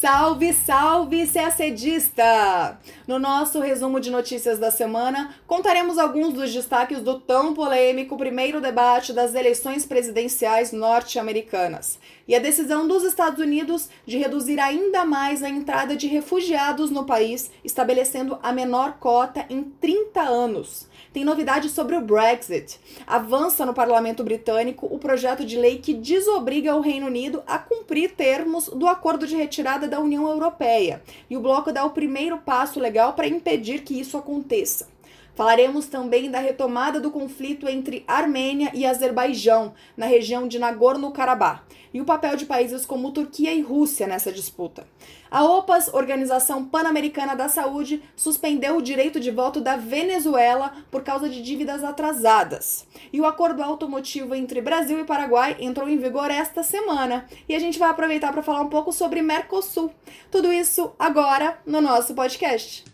Salve, salve, CACdista! No nosso resumo de notícias da semana, contaremos alguns dos destaques do tão polêmico primeiro debate das eleições presidenciais norte-americanas e a decisão dos Estados Unidos de reduzir ainda mais a entrada de refugiados no país, estabelecendo a menor cota em 30 anos. Tem novidades sobre o Brexit. Avança no parlamento britânico o projeto de lei que desobriga o Reino Unido a cumprir termos do acordo de retirada da União Europeia. E o bloco dá o primeiro passo legal para impedir que isso aconteça. Falaremos também da retomada do conflito entre Armênia e Azerbaijão, na região de Nagorno-Karabakh, e o papel de países como Turquia e Rússia nessa disputa. A OPAS, Organização Pan-Americana da Saúde, suspendeu o direito de voto da Venezuela por causa de dívidas atrasadas. E o acordo automotivo entre Brasil e Paraguai entrou em vigor esta semana. E a gente vai aproveitar para falar um pouco sobre Mercosul. Tudo isso agora no nosso podcast.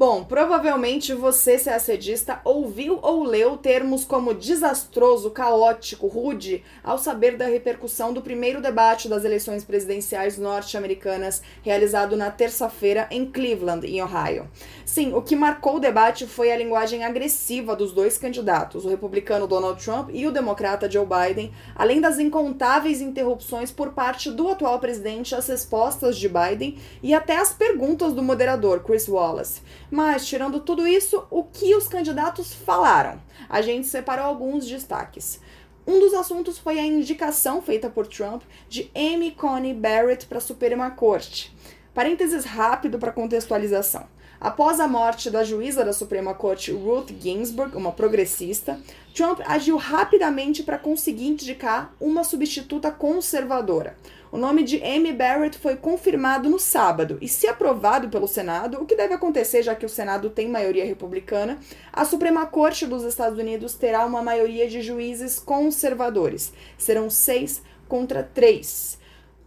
Bom, provavelmente você, CACdista, ouviu ou leu termos como desastroso, caótico, rude, ao saber da repercussão do primeiro debate das eleições presidenciais norte-americanas realizado na terça-feira em Cleveland, em Ohio. Sim, o que marcou o debate foi a linguagem agressiva dos dois candidatos, o republicano Donald Trump e o democrata Joe Biden, além das incontáveis interrupções por parte do atual presidente às respostas de Biden e até às perguntas do moderador, Chris Wallace. Mas, tirando tudo isso, o que os candidatos falaram? A gente separou alguns destaques. Um dos assuntos foi a indicação feita por Trump de Amy Coney Barrett para a Suprema Corte. Parênteses rápido para contextualização. Após a morte da juíza da Suprema Corte, Ruth Ginsburg, uma progressista, Trump agiu rapidamente para conseguir indicar uma substituta conservadora. O nome de Amy Barrett foi confirmado no sábado e, se aprovado pelo Senado, o que deve acontecer já que o Senado tem maioria republicana, a Suprema Corte dos Estados Unidos terá uma maioria de juízes conservadores. Serão 6-3.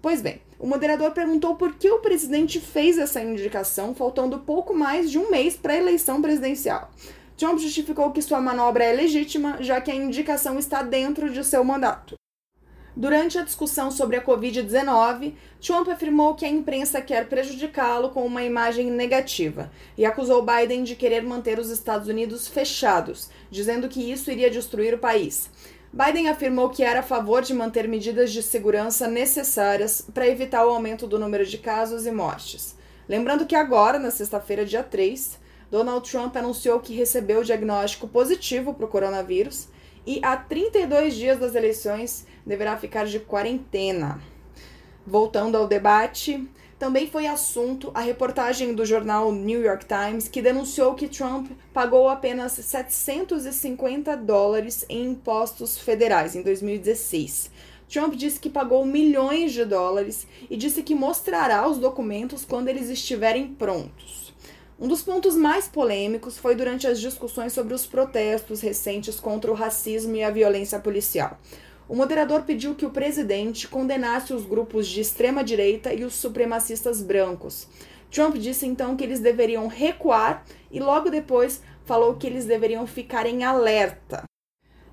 Pois bem, o moderador perguntou por que o presidente fez essa indicação, faltando pouco mais de um mês para a eleição presidencial. Trump justificou que sua manobra é legítima, já que a indicação está dentro de seu mandato. Durante a discussão sobre a Covid-19, Trump afirmou que a imprensa quer prejudicá-lo com uma imagem negativa e acusou Biden de querer manter os Estados Unidos fechados, dizendo que isso iria destruir o país. Biden afirmou que era a favor de manter medidas de segurança necessárias para evitar o aumento do número de casos e mortes. Lembrando que agora, na sexta-feira, dia 3, Donald Trump anunciou que recebeu o diagnóstico positivo para o coronavírus e, há 32 dias das eleições, deverá ficar de quarentena. Voltando ao debate, também foi assunto a reportagem do jornal New York Times, que denunciou que Trump pagou apenas $750 em impostos federais em 2016. Trump disse que pagou milhões de dólares e disse que mostrará os documentos quando eles estiverem prontos. Um dos pontos mais polêmicos foi durante as discussões sobre os protestos recentes contra o racismo e a violência policial. O moderador pediu que o presidente condenasse os grupos de extrema-direita e os supremacistas brancos. Trump disse então que eles deveriam recuar e logo depois falou que eles deveriam ficar em alerta.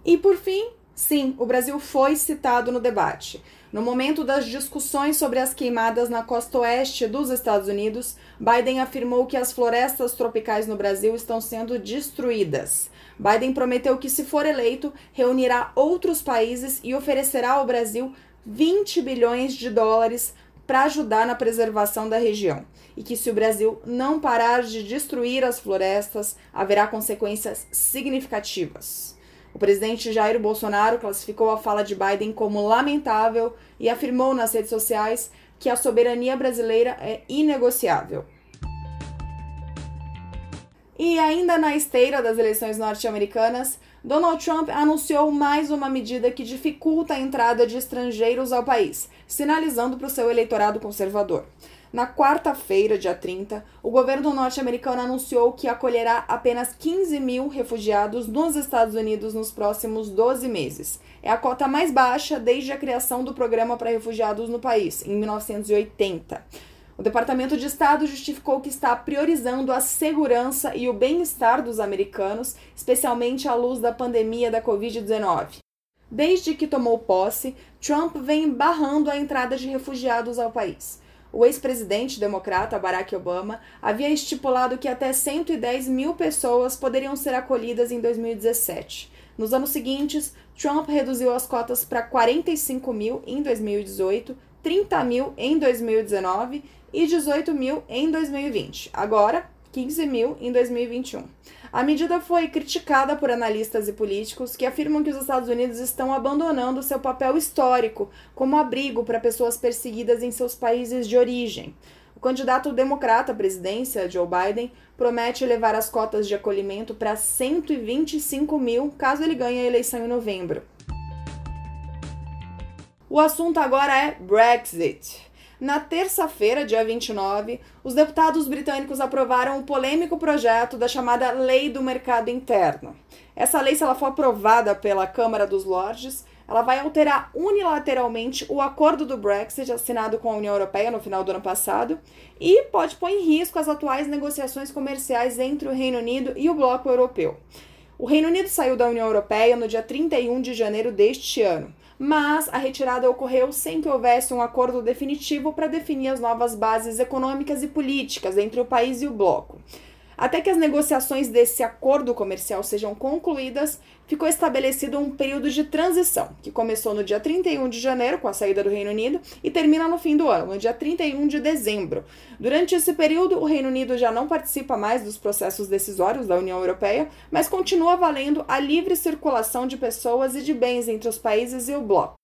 E por fim, sim, o Brasil foi citado no debate. No momento das discussões sobre as queimadas na costa oeste dos Estados Unidos, Biden afirmou que as florestas tropicais no Brasil estão sendo destruídas. Biden prometeu que, se for eleito, reunirá outros países e oferecerá ao Brasil $20 bilhões para ajudar na preservação da região. E que, se o Brasil não parar de destruir as florestas, haverá consequências significativas. O presidente Jair Bolsonaro classificou a fala de Biden como lamentável e afirmou nas redes sociais que a soberania brasileira é inegociável. E ainda na esteira das eleições norte-americanas, Donald Trump anunciou mais uma medida que dificulta a entrada de estrangeiros ao país, sinalizando para o seu eleitorado conservador. Na quarta-feira, dia 30, o governo norte-americano anunciou que acolherá apenas 15 mil refugiados nos Estados Unidos nos próximos 12 meses. É a cota mais baixa desde a criação do programa para refugiados no país, em 1980. O Departamento de Estado justificou que está priorizando a segurança e o bem-estar dos americanos, especialmente à luz da pandemia da Covid-19. Desde que tomou posse, Trump vem barrando a entrada de refugiados ao país. O ex-presidente democrata Barack Obama havia estipulado que até 110 mil pessoas poderiam ser acolhidas em 2017. Nos anos seguintes, Trump reduziu as cotas para 45 mil em 2018, 30 mil em 2019 e 18 mil em 2020. Agora, 15 mil em 2021. A medida foi criticada por analistas e políticos que afirmam que os Estados Unidos estão abandonando seu papel histórico como abrigo para pessoas perseguidas em seus países de origem. O candidato democrata à presidência, Joe Biden, promete elevar as cotas de acolhimento para 125 mil caso ele ganhe a eleição em novembro. O assunto agora é Brexit. Na terça-feira, dia 29, os deputados britânicos aprovaram o polêmico projeto da chamada Lei do Mercado Interno. Essa lei, se ela for aprovada pela Câmara dos Lordes, ela vai alterar unilateralmente o acordo do Brexit assinado com a União Europeia no final do ano passado e pode pôr em risco as atuais negociações comerciais entre o Reino Unido e o Bloco Europeu. O Reino Unido saiu da União Europeia no dia 31 de janeiro deste ano, mas a retirada ocorreu sem que houvesse um acordo definitivo para definir as novas bases econômicas e políticas entre o país e o bloco. Até que as negociações desse acordo comercial sejam concluídas, ficou estabelecido um período de transição, que começou no dia 31 de janeiro, com a saída do Reino Unido, e termina no fim do ano, no dia 31 de dezembro. Durante esse período, o Reino Unido já não participa mais dos processos decisórios da União Europeia, mas continua valendo a livre circulação de pessoas e de bens entre os países e o bloco.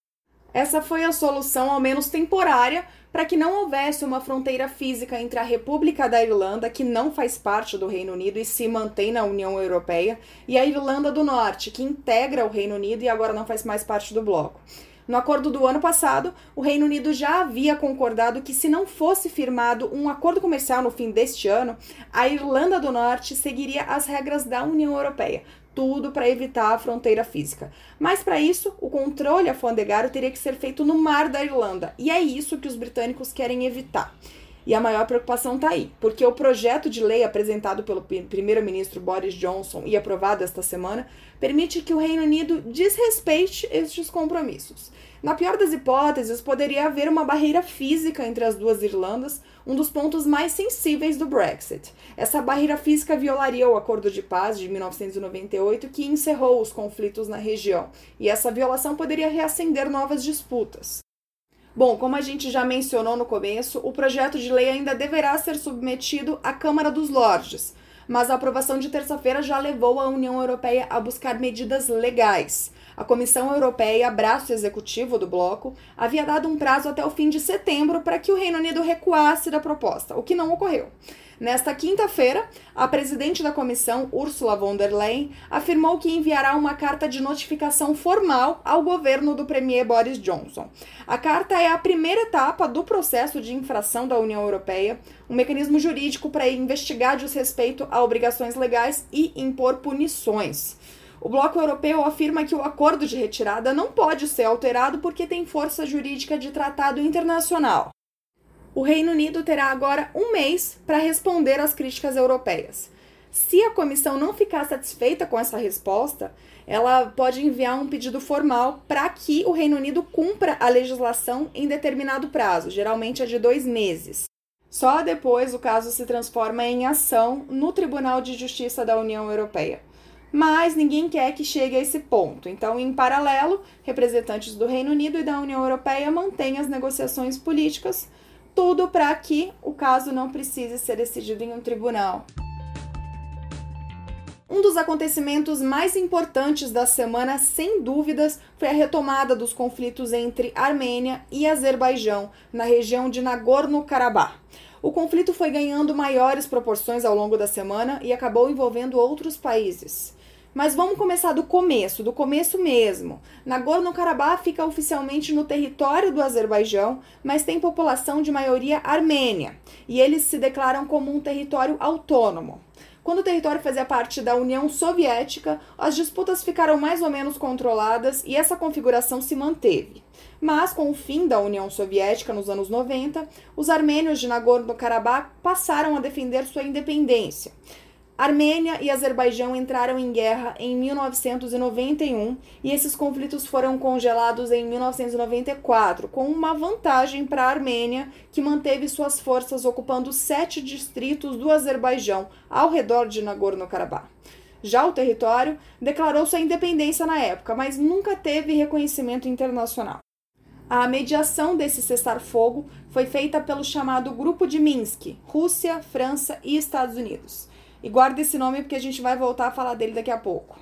Essa foi a solução, ao menos temporária, para que não houvesse uma fronteira física entre a República da Irlanda, que não faz parte do Reino Unido e se mantém na União Europeia, e a Irlanda do Norte, que integra o Reino Unido e agora não faz mais parte do bloco. No acordo do ano passado, o Reino Unido já havia concordado que, se não fosse firmado um acordo comercial no fim deste ano, a Irlanda do Norte seguiria as regras da União Europeia. Tudo para evitar a fronteira física. Mas, para isso, o controle alfandegário teria que ser feito no mar da Irlanda, e é isso que os britânicos querem evitar. E a maior preocupação está aí, porque o projeto de lei apresentado pelo primeiro-ministro Boris Johnson e aprovado esta semana permite que o Reino Unido desrespeite estes compromissos. Na pior das hipóteses, poderia haver uma barreira física entre as duas Irlandas, um dos pontos mais sensíveis do Brexit. Essa barreira física violaria o Acordo de Paz de 1998, que encerrou os conflitos na região, e essa violação poderia reacender novas disputas. Bom, como a gente já mencionou no começo, o projeto de lei ainda deverá ser submetido à Câmara dos Lordes, mas a aprovação de terça-feira já levou a União Europeia a buscar medidas legais. A Comissão Europeia, braço executivo do bloco, havia dado um prazo até o fim de setembro para que o Reino Unido recuasse da proposta, o que não ocorreu. Nesta quinta-feira, a presidente da comissão, Ursula von der Leyen, afirmou que enviará uma carta de notificação formal ao governo do premier Boris Johnson. A carta é a primeira etapa do processo de infração da União Europeia, um mecanismo jurídico para investigar desrespeito a obrigações legais e impor punições. O Bloco Europeu afirma que o acordo de retirada não pode ser alterado porque tem força jurídica de tratado internacional. O Reino Unido terá agora um mês para responder às críticas europeias. Se a comissão não ficar satisfeita com essa resposta, ela pode enviar um pedido formal para que o Reino Unido cumpra a legislação em determinado prazo, geralmente é de 2 meses. Só depois o caso se transforma em ação no Tribunal de Justiça da União Europeia. Mas ninguém quer que chegue a esse ponto. Então, em paralelo, representantes do Reino Unido e da União Europeia mantêm as negociações políticas, tudo para que o caso não precise ser decidido em um tribunal. Um dos acontecimentos mais importantes da semana, sem dúvidas, foi a retomada dos conflitos entre Armênia e Azerbaijão, na região de Nagorno-Karabakh. O conflito foi ganhando maiores proporções ao longo da semana e acabou envolvendo outros países. Mas vamos começar do começo mesmo. Nagorno-Karabakh fica oficialmente no território do Azerbaijão, mas tem população de maioria armênia, e eles se declaram como um território autônomo. Quando o território fazia parte da União Soviética, as disputas ficaram mais ou menos controladas e essa configuração se manteve. Mas, com o fim da União Soviética nos anos 90, os armênios de Nagorno-Karabakh passaram a defender sua independência. Armênia e Azerbaijão entraram em guerra em 1991 e esses conflitos foram congelados em 1994, com uma vantagem para a Armênia, que manteve suas forças ocupando 7 distritos do Azerbaijão ao redor de Nagorno-Karabakh. Já o território declarou sua independência na época, mas nunca teve reconhecimento internacional. A mediação desse cessar-fogo foi feita pelo chamado Grupo de Minsk, Rússia, França e Estados Unidos. E guarda esse nome porque a gente vai voltar a falar dele daqui a pouco.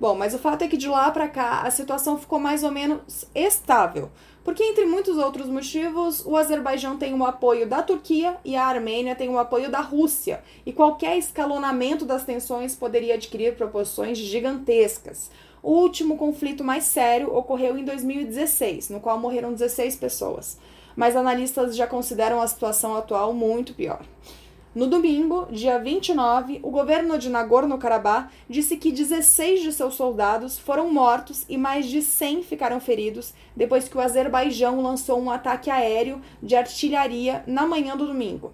Bom, mas o fato é que de lá para cá a situação ficou mais ou menos estável, porque entre muitos outros motivos, o Azerbaijão tem o apoio da Turquia e a Armênia tem o apoio da Rússia, e qualquer escalonamento das tensões poderia adquirir proporções gigantescas. O último conflito mais sério ocorreu em 2016, no qual morreram 16 pessoas, mas analistas já consideram a situação atual muito pior. No domingo, dia 29, o governo de Nagorno-Karabakh disse que 16 de seus soldados foram mortos e mais de 100 ficaram feridos depois que o Azerbaijão lançou um ataque aéreo de artilharia na manhã do domingo.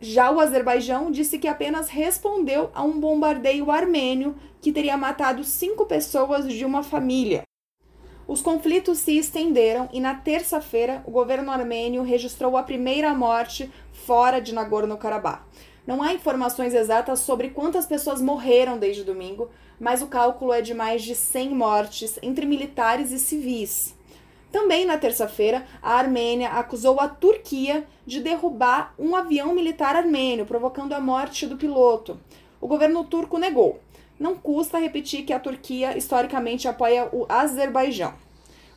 Já o Azerbaijão disse que apenas respondeu a um bombardeio armênio que teria matado 5 pessoas de uma família. Os conflitos se estenderam e, na terça-feira, o governo armênio registrou a primeira morte fora de Nagorno-Karabakh. Não há informações exatas sobre quantas pessoas morreram desde domingo, mas o cálculo é de mais de 100 mortes entre militares e civis. Também na terça-feira, a Armênia acusou a Turquia de derrubar um avião militar armênio, provocando a morte do piloto. O governo turco negou. Não custa repetir que a Turquia historicamente apoia o Azerbaijão.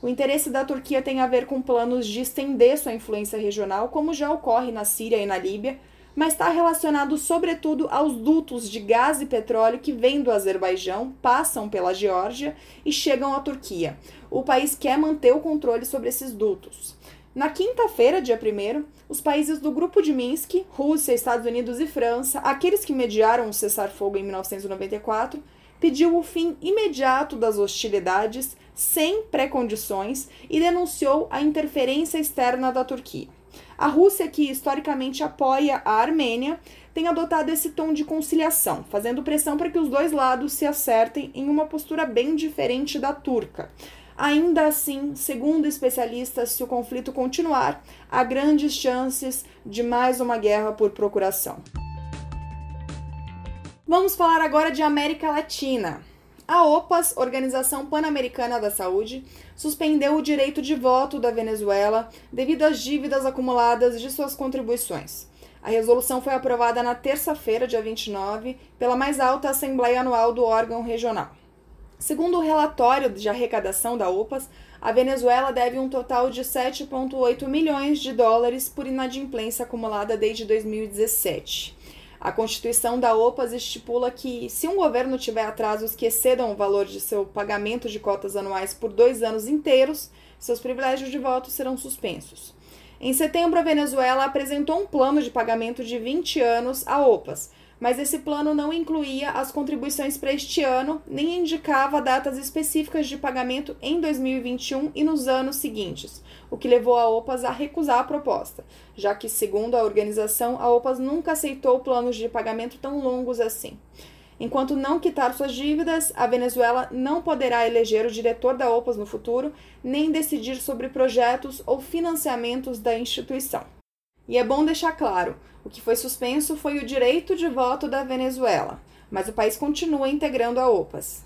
O interesse da Turquia tem a ver com planos de estender sua influência regional, como já ocorre na Síria e na Líbia, mas está relacionado sobretudo aos dutos de gás e petróleo que vêm do Azerbaijão, passam pela Geórgia e chegam à Turquia. O país quer manter o controle sobre esses dutos. Na quinta-feira, dia 1º, os países do Grupo de Minsk, Rússia, Estados Unidos e França, aqueles que mediaram o cessar-fogo em 1994, pediu o fim imediato das hostilidades, sem pré-condições, e denunciou a interferência externa da Turquia. A Rússia, que historicamente apoia a Armênia, tem adotado esse tom de conciliação, fazendo pressão para que os dois lados se acertem em uma postura bem diferente da turca. Ainda assim, segundo especialistas, se o conflito continuar, há grandes chances de mais uma guerra por procuração. Vamos falar agora de América Latina. A OPAS, Organização Pan-Americana da Saúde, suspendeu o direito de voto da Venezuela devido às dívidas acumuladas de suas contribuições. A resolução foi aprovada na terça-feira, dia 29, pela mais alta Assembleia Anual do órgão regional. Segundo o relatório de arrecadação da OPAS, a Venezuela deve um total de 7,8 milhões de dólares por inadimplência acumulada desde 2017. A Constituição da OPAS estipula que, se um governo tiver atrasos que excedam o valor de seu pagamento de cotas anuais por 2 anos inteiros, seus privilégios de voto serão suspensos. Em setembro, a Venezuela apresentou um plano de pagamento de 20 anos à OPAS, mas esse plano não incluía as contribuições para este ano, nem indicava datas específicas de pagamento em 2021 e nos anos seguintes, o que levou a OPAS a recusar a proposta, já que, segundo a organização, a OPAS nunca aceitou planos de pagamento tão longos assim. Enquanto não quitar suas dívidas, a Venezuela não poderá eleger o diretor da OPAS no futuro, nem decidir sobre projetos ou financiamentos da instituição. E é bom deixar claro, o que foi suspenso foi o direito de voto da Venezuela, mas o país continua integrando a OPAS.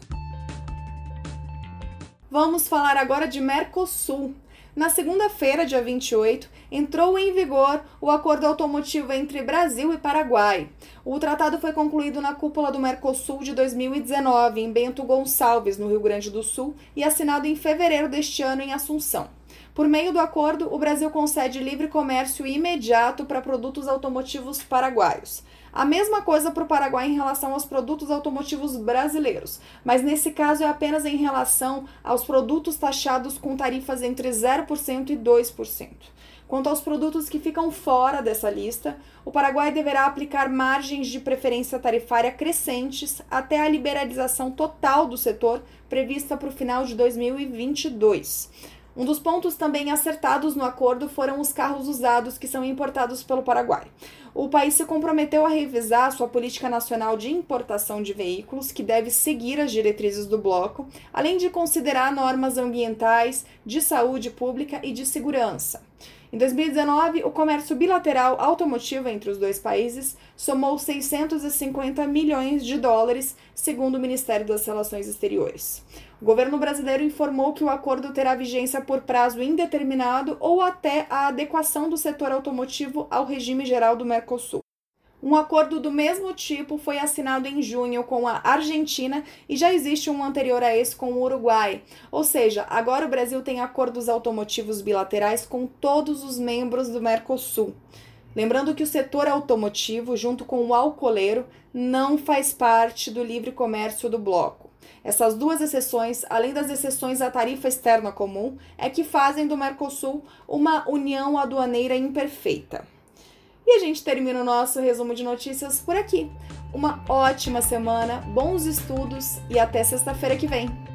Vamos falar agora de Mercosul. Na segunda-feira, dia 28, entrou em vigor o acordo automotivo entre Brasil e Paraguai. O tratado foi concluído na cúpula do Mercosul de 2019, em Bento Gonçalves, no Rio Grande do Sul, e assinado em fevereiro deste ano em Assunção. Por meio do acordo, o Brasil concede livre comércio imediato para produtos automotivos paraguaios. A mesma coisa para o Paraguai em relação aos produtos automotivos brasileiros, mas nesse caso é apenas em relação aos produtos taxados com tarifas entre 0% e 2%. Quanto aos produtos que ficam fora dessa lista, o Paraguai deverá aplicar margens de preferência tarifária crescentes até a liberalização total do setor prevista para o final de 2022. Um dos pontos também acertados no acordo foram os carros usados que são importados pelo Paraguai. o país se comprometeu a revisar sua política nacional de importação de veículos, que deve seguir as diretrizes do bloco, além de considerar normas ambientais, de saúde pública e de segurança. Em 2019, o comércio bilateral automotivo entre os dois países somou US$650 milhões, segundo o Ministério das Relações Exteriores. O governo brasileiro informou que o acordo terá vigência por prazo indeterminado ou até a adequação do setor automotivo ao regime geral do Mercosul. Um acordo do mesmo tipo foi assinado em junho com a Argentina e já existe um anterior a esse com o Uruguai. Ou seja, agora o Brasil tem acordos automotivos bilaterais com todos os membros do Mercosul. Lembrando que o setor automotivo, junto com o alcooleiro, não faz parte do livre comércio do bloco. Essas duas exceções, além das exceções à tarifa externa comum, é que fazem do Mercosul uma união aduaneira imperfeita. E a gente termina o nosso resumo de notícias por aqui. Uma ótima semana, bons estudos e até sexta-feira que vem!